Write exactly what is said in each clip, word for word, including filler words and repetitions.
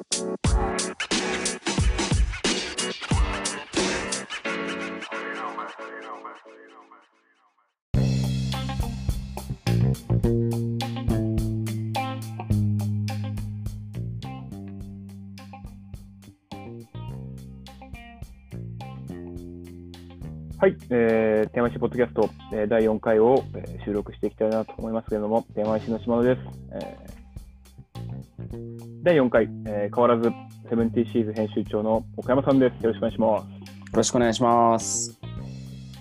はい、えー、テンワイシーポッドキャスト、えー、だいよんかいを、えー、収録していきたいなと思いますけれども、テンワイシーの島野です。えーだいよんかい、えー、変わらずセブンティーシーズ編集長の岡山さんです。よろしくお願いします。よろしくお願いします。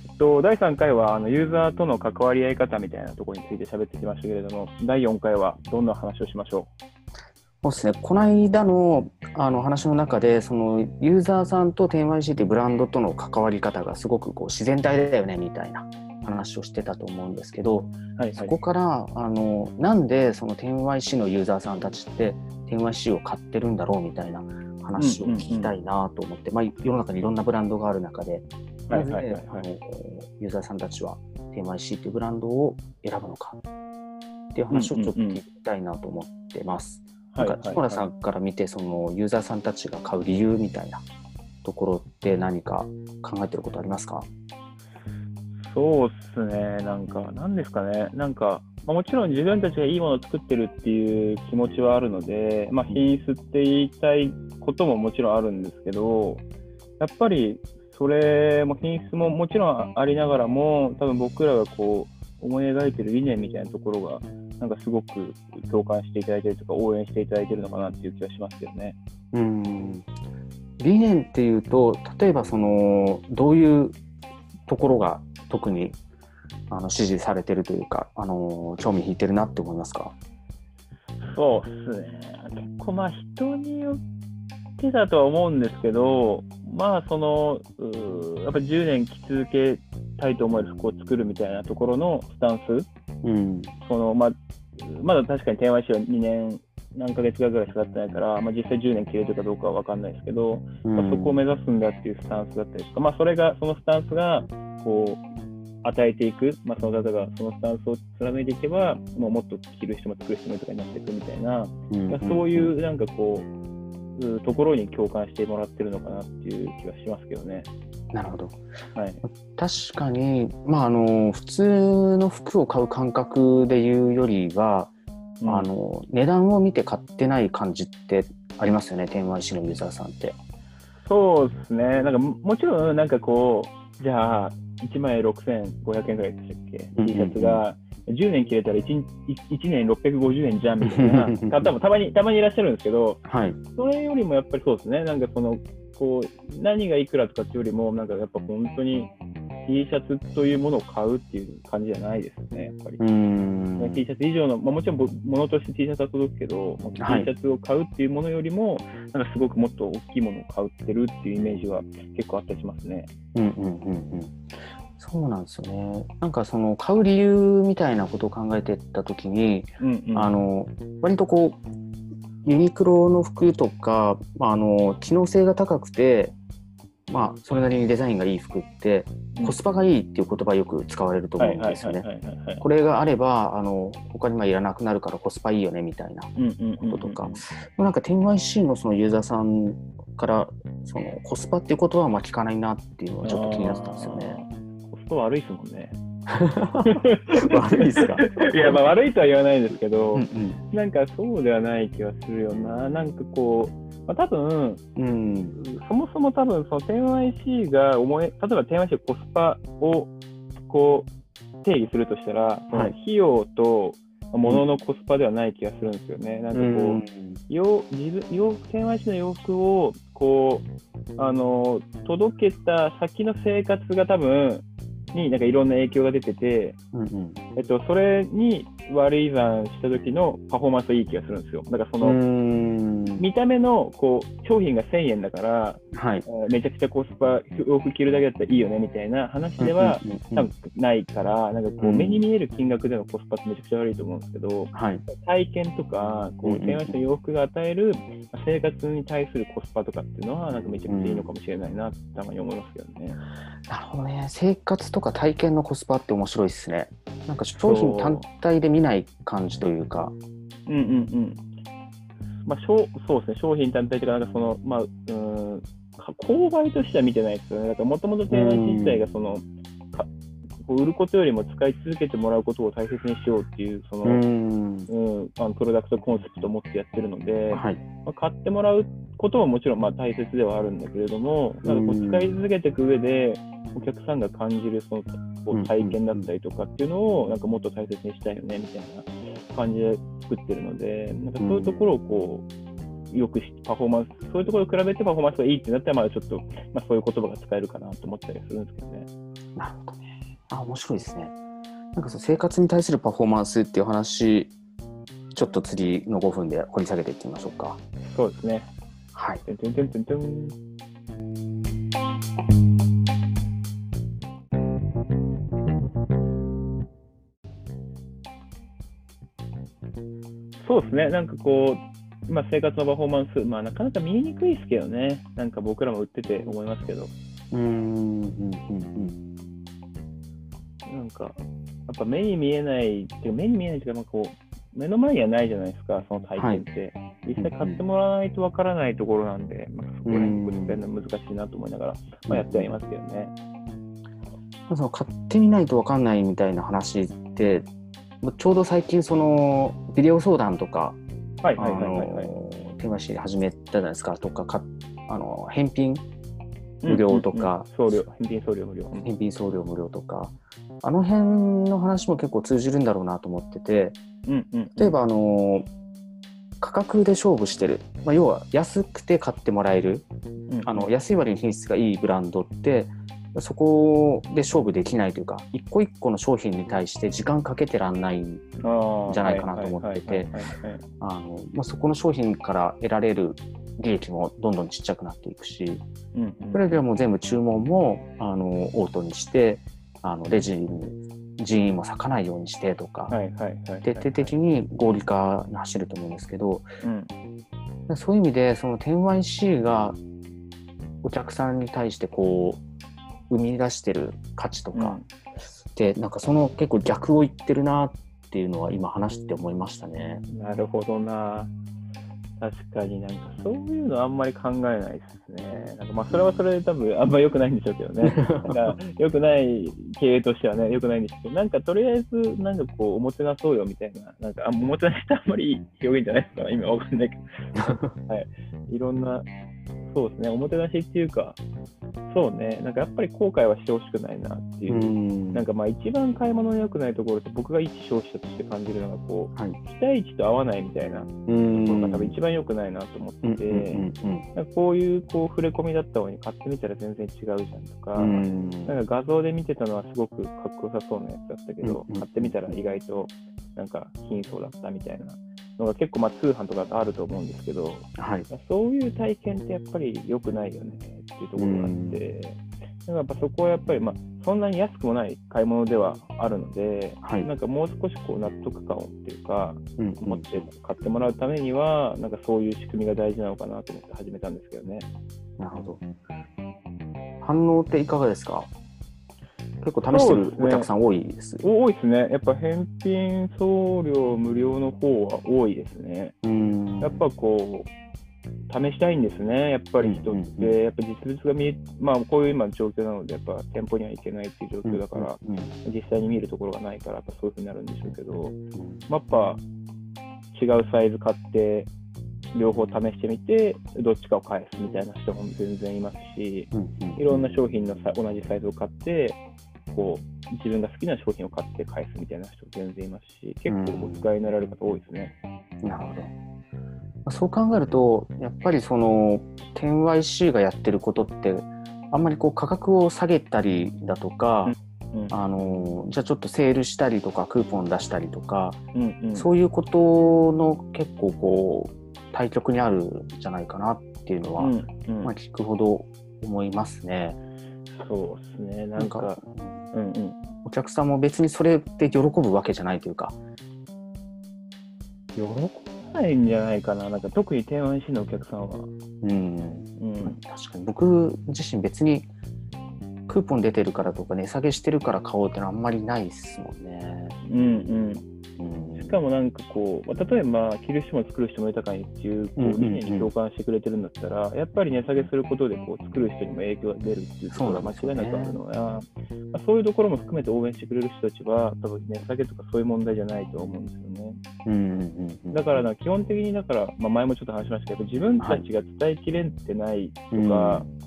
えっと、だいさんかいはあのユーザーとの関わり合い方みたいなところについて喋ってきましたけれども、だいよんかいはどんな話をしましょう？そうですね、この間の、あの話の中でそのユーザーさんと テンワイシー というブランドとの関わり方がすごくこう自然体だよねみたいな話をしてたと思うんですけど、はいはい、そこからあのなんでその テンワイシー のユーザーさんたちってテンワイシー を買ってるんだろうみたいな話を聞きたいなと思って、うんうんうん、まあ、世の中にいろんなブランドがある中で、なぜ、はいはいはいはい、ユーザーさんたちは テンワイシー というブランドを選ぶのかっていう話をちょっと聞きたいなと思ってます。うんうんうん、なんか、チコラさんから見てそのユーザーさんたちが買う理由みたいなところって何か考えてることありますか？そうですね、なんか何ですかね、なんかもちろん自分たちがいいものを作ってるっていう気持ちはあるので、まあ、品質って言いたいことももちろんあるんですけど、やっぱりそれも品質ももちろんありながらも、多分僕らがこう思い描いてる理念みたいなところがなんかすごく共感していただいてるとか応援していただいてるのかなっていう気がしますよね。うーん、理念っていうと例えばそのどういうところが特にあの支持されてるというか、あのー、興味引いてるなって思いますか？そうですね、結構まあ人によってだとは思うんですけど、まあそのやっぱりじゅうねん着続けたいと思える服を作るみたいなところのスタンス、うん、そのまあ、まだ確かに テンワイシー はにねん何ヶ月かぐらいしか経ってないから、まあ、実際じゅうねん着れるかどうかは分かんないですけど、うん、まあ、そこを目指すんだっていうスタンスだったりとか、まあ、それがそのスタンスがこう与えていく、まあ、その方がそのスタンスを貫いていけば、もうもっと着る人も作る人もとかになっていくみたいな、うんうんうん、そういうなんかこうところに共感してもらってるのかなっていう気はしますけどね。なるほど、はい、確かに、まあ、あの普通の服を買う感覚で言うよりは、うん、あの値段を見て買ってない感じってありますよね、テンワイシー のユーザーさんって。そうですね、なんかもちろんなんかこうじゃあいちまいろくせんごひゃくえんぐらいでしたっけ、うんうんうん、T シャツがじゅうねん着れたら 1, いちねんろっぴゃくごじゅうえんじゃんみたいな方もたまにたまにいらっしゃるんですけど、はい、それよりもやっぱりそうですね、なんかそのこう何がいくらとかっていうよりも、なんかやっぱ本当に T シャツというものを買うっていう感じじゃないですね、やっぱり。うん、 T シャツ以上の、まあ、もちろん物として T シャツは届くけど、はい、T シャツを買うっていうものよりもなんかすごくもっと大きいものを買ってるっていうイメージは結構あったりしますね。うんうんうんうん、そうなんですよね。なんかその買う理由みたいなことを考えてったときに、うんうん、あの割とこうユニクロの服とか、まあ、あの機能性が高くて、まあ、それなりにデザインがいい服って、うん、コスパがいいっていう言葉よく使われると思うんですよね。これがあればあの他にまあいらなくなるからコスパいいよねみたいなこととか、なんか テンワイシー のそのユーザーさんからそのコスパっていう言葉はまあ聞かないなっていうのはちょっと気になってたんですよね。悪いですもんね。悪いですか？いや、まあ、悪いとは言わないんですけど、うんうん、なんかそうではない気はするよな。なんかこう、まあ、多分、うん、そもそも多分その テンワイシー が思い、例えば テンワイシー コスパをこう定義するとしたら、はい、費用と物のコスパではない気がするんですよね。なんかこう、うん、洋自分洋 テンワイシー の洋服をこうあの届けた先の生活が多分になんかいろんな影響が出てて、うんうん、えっと、それに割り算した時のパフォーマンスがいい気がするんですよ。だからその見た目のこう商品がせんえんだから、はい、めちゃくちゃコスパよく着るだけだったらいいよねみたいな話では、うんうんうんうん、ないから、なんかこう目に見える金額でのコスパってめちゃくちゃ悪いと思うんですけど、はい、体験とかこう提案した洋服が与える生活に対するコスパとかっていうのはなんかめちゃくちゃいいのかもしれないなってたまに思いますけどね。なるほどね、生活とか体験のコスパって面白いですね。なんか商品単体で見ない感じというか、うんうんうん、まあ、商そうですね、商品単体とか、なんかその、まあ、うーん、購買としては見てないですよね。だからもともと提案自体がその、売ることよりも使い続けてもらうことを大切にしようっていうその、うんうん、あのプロダクトコンセプトを持ってやってるので、はい、まあ、買ってもらうことももちろんまあ大切ではあるんだけれども、なんかこう使い続けていく上でお客さんが感じるそのこう体験だったりとかっていうのをなんかもっと大切にしたいよねみたいな感じで作ってるので、なんかそういうところをこうよくパフォーマンス、そういうところと比べてパフォーマンスがいいってなったらまだちょっと、まあ、そういう言葉が使えるかなと思ったりするんですけどね。なるほどね。あ、面白いですね。なんかそう、生活に対するパフォーマンスっていう話、ちょっと次のごふんで掘り下げていってみましょうか。そうですね。はい。てんてんてんてんてん。そうですね。なんかこう、まあ、生活のパフォーマンス、まあ、なかなか見えにくいですけどね。なんか僕らも売ってて思いますけど。うーん、うん、うん。なんかやっぱ目に見えないっていう目に見えないっていうか、まあ、こう目の前にはないじゃないですか、その体験って、はい、実際買ってもらわないとわからないところなんで、まあ、そこら辺結構難しいなと思いながら、まあ、やってはいますけどね。その買ってみないとわかんないみたいな話ってちょうど最近そのビデオ相談とかはいはいはいはいはいテンワイシーで始めたじゃないですかとか、かあの返品無料とか、うんうんうん、送料返品送料無料返品送料無料とか、あの辺の話も結構通じるんだろうなと思ってて、うんうんうん、例えばあの価格で勝負してる、まあ、要は安くて買ってもらえる、うんうん、あの安い割に品質がいいブランドってそこで勝負できないというか、一個一個の商品に対して時間かけてらんないんじゃないかなと思ってて、そこの商品から得られる利益もどんどんちっちゃくなっていくし、うんうん、それではもう全部注文もあのオートにしてあのレジに人員も割かないようにしてとか、徹底的に合理化に走ると思うんですけど、うん、そういう意味でその テンワイシー がお客さんに対してこう生み出してる価値とか、うん、でなんかその結構逆を言ってるなっていうのは今話して思いましたね。なるほどな。確かになんかそういうのあんまり考えないですね。なんかまあそれはそれで多分あんまり良くないんでしょうけどね。なんか良くない経営としてはね、良くないんですけど、なんかとりあえずなんかこうおもてなそうよみたいな、なんかあおもてなしってあんまりいい表現じゃないですから今わかんないけど、はい、いろんなそうですね、おもてなしっていうかそうね、なんかやっぱり後悔はしてほしくないなっていう、うん、なんかまあ一番買い物の良くないところって僕が一消費者として感じるのがこう、はい、期待値と合わないみたいなところが多分一番良くないなと思ってて、うんうんうんうん、なんかこういうこう触れ込みだったのに買ってみたら全然違うじゃんとか、うん、なんか画像で見てたのはすごくかっこよさそうなやつだったけど、うんうん、買ってみたら意外となんか貧相だったみたいなのが結構まあ通販とかあると思うんですけど、はい、そういう体験ってやっぱり良くないよねっていうところがあって、だからやっぱそこはやっぱりまあそんなに安くもない買い物ではあるので、はい、なんかもう少しこう納得感をっていうか、うんうん、持って買ってもらうためにはなんかそういう仕組みが大事なのかなと思って始めたんですけどね。なるほど。反応っていかがですか？結構試してるお客さん多いです。そうですね。多いですね。やっぱ返品送料無料の方は多いですね。うん。やっぱこう試したいんですね。やっぱり人って、うんうんうん、やっぱ実物が見え、まあこういう今の状況なのでやっぱ店舗には行けないっていう状況だから、うんうんうん、実際に見るところがないからやっぱそういう風になるんでしょうけど、まあ、やっぱ違うサイズ買って両方試してみてどっちかを返すみたいな人も全然いますし、うんうんうん、いろんな商品のさ同じサイズを買ってこう自分が好きな商品を買って返すみたいな人全然いますし、結構お使いになられる方多いですね。うん、なるほど。そう考えるとやっぱりその テンワイシー がやってることってあんまりこう価格を下げたりだとか、うんうん、あのじゃあちょっとセールしたりとかクーポン出したりとか、うんうん、そういうことの結構こう対極にあるんじゃないかなっていうのは、うんうん、まあ、聞くほど思いますね。そうですね。なんか、なんか、うんうん、お客さんも別にそれで喜ぶわけじゃないというか、喜ばないんじゃないかな。なんか特にテンワイシーのお客さんは、うん、うん、確かに僕自身別にクーポン出てるからとか値下げしてるから買おうってのはあんまりないですもんね。うんうん、うん、しかもなんかこう例えば着る人も作る人も豊かにっていう理念に共感してくれてるんだったら、うんうんうん、やっぱり値下げすることでこう作る人にも影響が出るっていうところが間違いなくあるのや、そう、ね、そういうところも含めて応援してくれる人たちは多分値下げとかそういう問題じゃないと思うんですよね。うんうんうん、だからな基本的にだから、まあ、前もちょっと話しましたけど自分たちが伝えきれてないとか、はいうん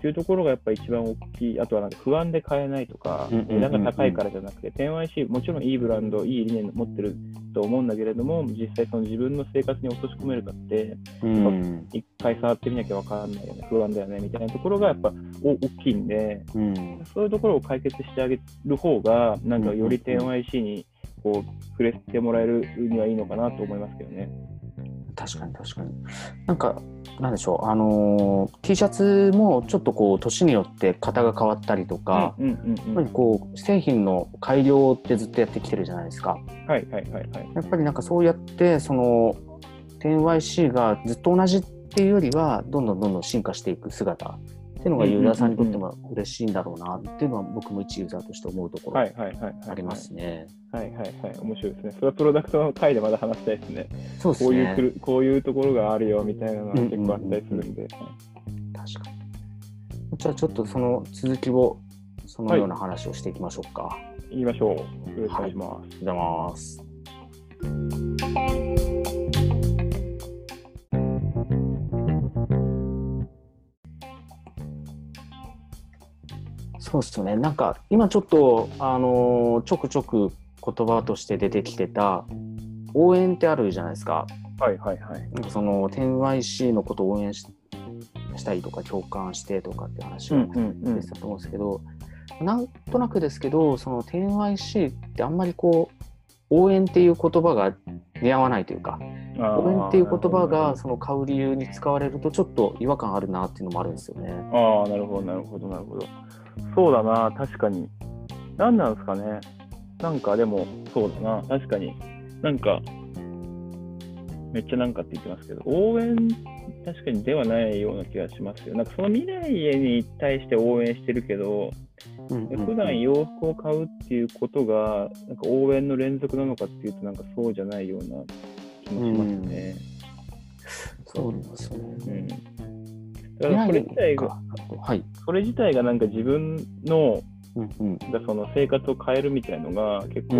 っていうところがやっぱり一番大きい。あとはなんか不安で買えないとか、うんうんうんうん、値段が高いからじゃなくて テンワイシー もちろんいいブランドいい理念持ってると思うんだけれども実際その自分の生活に落とし込めるかってうん、一回触ってみなきゃ分からないよね不安だよねみたいなところがやっぱ大きいんで、うん、そういうところを解決してあげる方がなんかより テンワイシー にこう触れてもらえるにはいいのかなと思いますけどね。確かに確かになんかなんでしょう、あのー、T シャツもちょっとこう年によって型が変わったりとか、うんうんうんうん、やっぱりこう製品の改良ってずっとやってきてるじゃないですか。はいはいはいはい、やっぱりなんかそうやってその テンワイシー がずっと同じっていうよりはどんどんどんどん進化していく姿っていうのがユーザーさんにとっても嬉しいんだろうなっていうのは僕も一ユーザーとして思うところありますね。はいはいはい、面白いですね。それはプロダクトの回でまだ話したいですね。そうですね。こういうこういうところがあるよみたいなのは結構あったりするんで、うんうんうん、確かに。じゃあちょっとその続きをそのような話をしていきましょうか。はい、言いましょう。よろしくお願いします。はい、おはようございます。そうですね、なんか今ちょっと、あのー、ちょくちょく言葉として出てきてた応援ってあるじゃないですか。はいはいはい。なんかその テンワイシー のことを応援 し, したりとか共感してとかって話を出てたと思うんですけど、うんうんうん、なんとなくですけどその テンワイシー ってあんまりこう応援っていう言葉が似合わないというか応援っていう言葉がその買う理由に使われるとちょっと違和感あるなっていうのもあるんですよね。ああなるほどなるほどなるほど。そうだな確かに何なんですかね。なんかでもそうだな確かになんかめっちゃなんかって言ってますけど応援確かにではないような気がしますよ。なんかその未来に対して応援してるけど、うんうんうん、普段洋服を買うっていうことがなんか応援の連続なのかっていうとなんかそうじゃないような気もしますね。うん、そうですね、うんだからそれ自体が、はい、それ自体がなんか自分の、うんうん、その生活を変えるみたいのが結構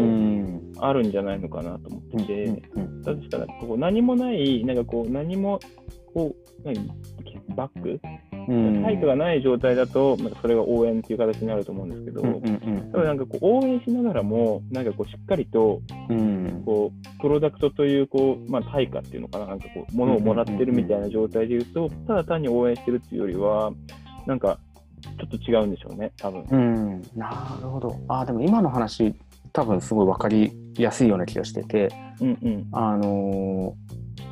あるんじゃないのかなと思ってて、うんうんうん、確かにこう何もないなんかこう何もこう何バック、うん、タイプがない状態だとなんかそれが応援っていう形になると思うんですけど、うんうんうん、でもなんかこう応援しながらもなんかこうしっかりとこうプロダクトというこう、まあ、対価っていうのかな、なんかこう物をもらってるみたいな状態でいうと、うんうんうんうん、ただ単に応援してるっていうよりはなんかちょっと違うんでしょうね多分、うん、なるほど。あでも今の話多分すごい分かりやすいような気がしてて、うんうん、あの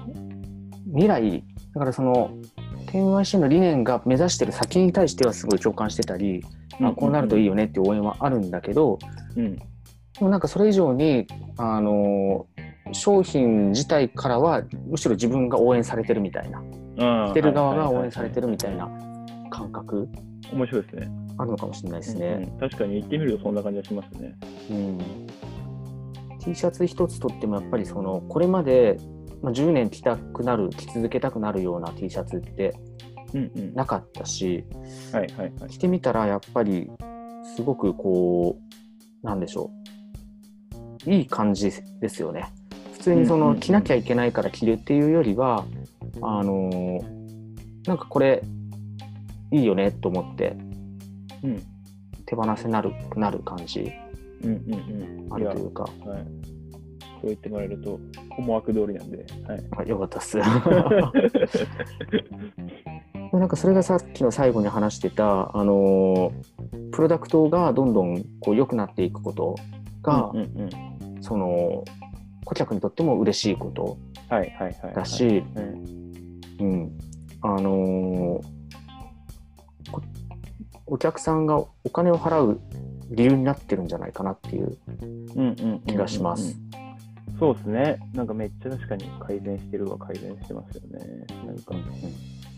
ー、未来だからその テンワイシー の理念が目指してる先に対してはすごい共感してたり、うんうんうん、こうなるといいよねっていう応援はあるんだけど、うん、でもなんかそれ以上にあの商品自体からはむしろ自分が応援されてるみたいな、着てる側が応援されてるみたいな感覚、面白いですね。あるのかもしれないですね、うんうん、確かに言ってみるとそんな感じがしますね、うん、T シャツ一つとってもやっぱりそのこれまでじゅうねん着たくなる着続けたくなるような T シャツってなかったし、うんうんはいはいはい、着てみたらやっぱりすごくこうなんでしょういい感じですよね。普通にその着なきゃいけないから着るっていうよりは、うんうんうん、あのなんかこれいいよねと思って、うん、手放せなるなる感じ、うんうんうん、あるというか、はい、そう言ってもらえると思惑通りなんで、はい、よかったっすなんかそれがさっきの最後に話してた、あのー、プロダクトがどんどんこう良くなっていくことが、うんうんうん、その顧客にとっても嬉しいことだし、あのーお客さんがお金を払う理由になってるんじゃないかなっていう気がします。そうですね。なんかめっちゃ確かに改善してるは改善してますよね。なんか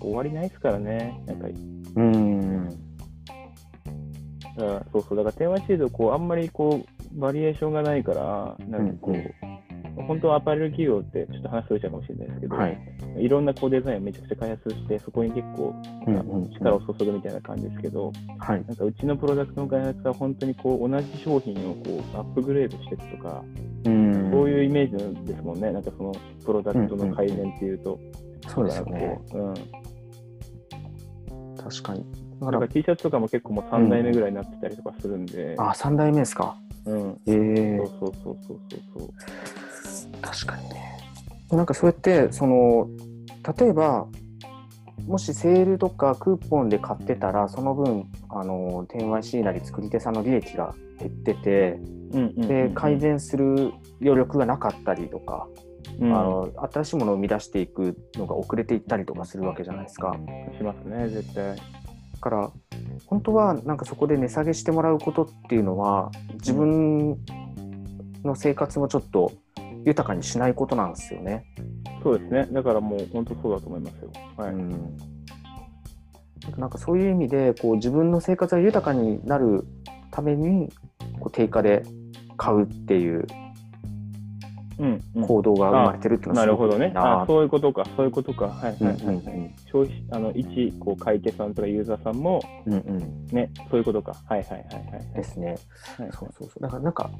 終わりないですからね。なんかうん。うん、そうそう、だから テンワイシー とこうあんまりこうバリエーションがないから、なんかこう、うんうん、本当はアパレル企業ってちょっと話しれちゃうかもしれないですけど、はい、いろんなこうデザインをめちゃくちゃ開発して、そこに結構、うんうんうん、力を注ぐみたいな感じですけど、はい、なんかうちのプロダクトの開発は本当にこう同じ商品をこうアップグレードしていくとか、うん、そういうイメージですもんね、なんかそのプロダクトの改善っていうと。うんうんそうですよね、うん、確かにだから T シャツとかも結構もうさんだいめぐらいになってたりとかするんで、うん、あさんだいめですか、うん、えー、そうそうそうそうそう確かにねなんかそうやってその例えばもしセールとかクーポンで買ってたらその分あの テンワイシー なり作り手さんの利益が減ってて、うんうんうん、で改善する余力がなかったりとかあのうん、新しいものを生み出していくのが遅れていったりとかするわけじゃないですか。しますね絶対。だから本当はなんかそこで値下げしてもらうことっていうのは自分の生活もちょっと豊かにしないことなんですよね。そうですねだからもう本当そうだと思いますよ、はいうん、なんかそういう意味でこう自分の生活が豊かになるためにこう定価で買うっていううんうん、行動が生まれてるってのはすごくいいな。なるほどね。ああそういうことかそういうことか。はいはいはい、はい、消費あの一こう買い手さんとかユーザーさんも、うんうん、ねそういうことか。はいはいはいはい。ですね。はい、そうそうそう。だからなんか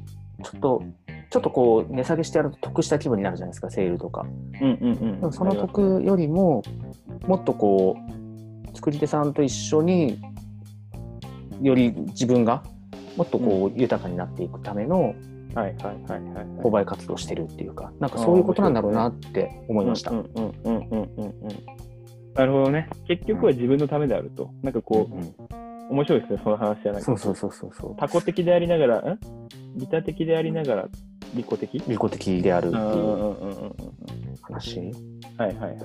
ちょっとちょっとこう値下げしてやると得した気分になるじゃないですかセールとか。うんうんうん。でもその得よりももっとこう作り手さんと一緒により自分がもっとこう、うん、豊かになっていくためのはいはいはいはい、購買活動してるっていうか、なんかそういうことなんだろうなって思いました。うんうんうんうんうん。なるほどね。結局は自分のためであると、うん、なんかこう、うん、面白いですねその話じゃなくて。そうそうそうそうそう。多個的でありながら、ん？利他的でありながら利己的？利己的であるっていう話。はいはいはいはいはい。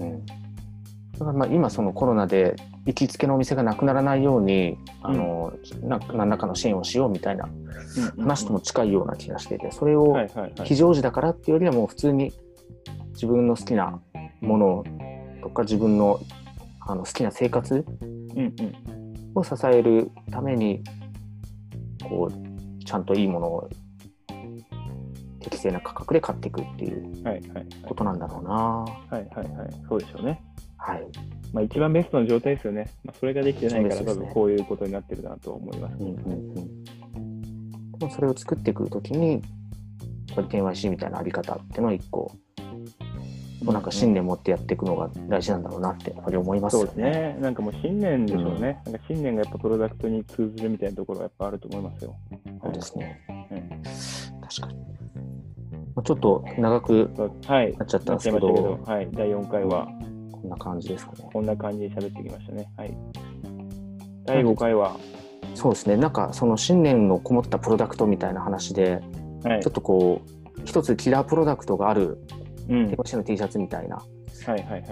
うん。だからまあ今そのコロナで行きつけのお店がなくならないように、あの、うん、な何らかの支援をしようみたいな話とも近いような気がしていてそれを非常時だからっていうよりはもう普通に自分の好きなものとか自分 の, あの好きな生活を支えるためにこうちゃんといいものを適正な価格で買っていくっていうことなんだろうな。はいはいはいそうでしょうね。はいまあ、一番ベストの状態ですよね、まあ、それができてないから、ね、多分こういうことになってるなと思います、うんうんうん、それを作ってくるときにやっぱり テンワイシー みたいなあり方っていうのを一個、うんうん、なんか信念持ってやっていくのが大事なんだろうなってやっぱり思いますよ ね, そうですねなんかもう信念でしょうね、うん、なんか信念がやっぱプロダクトに通ずるみたいなところはやっぱあると思いますよ。そうですね、うん、確かにちょっと長くなっちゃったんですけど、はいはい、だいよんかいはこんな感じですかね。こんな感じで喋ってきましたね。はい。だいごかいはそうですね。なんかその信念のこもったプロダクトみたいな話で、はい、ちょっとこう一つキラープロダクトがある、うん、テンワイシー の T シャツみたいな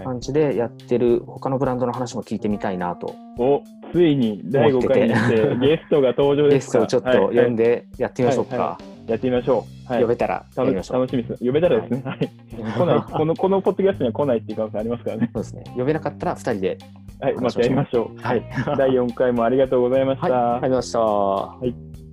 感じでやってる他のブランドの話も聞いてみたいなと思ってて。お、ついにだいごかいにしてゲストが登場ですか。ゲストをちょっと呼んでやってみましょうか。はいはいはいやってみましょう、はい、呼べたらやりましょう。楽しみです。呼べたらですね、はいはい、来ないこのこのポッドキャストには来ないっていう可能性ありますからね。そうですね呼べなかったらふたりではいまたやりましょう、はい、だいよんかいもありがとうございました、はい、ありがとうございました、はい。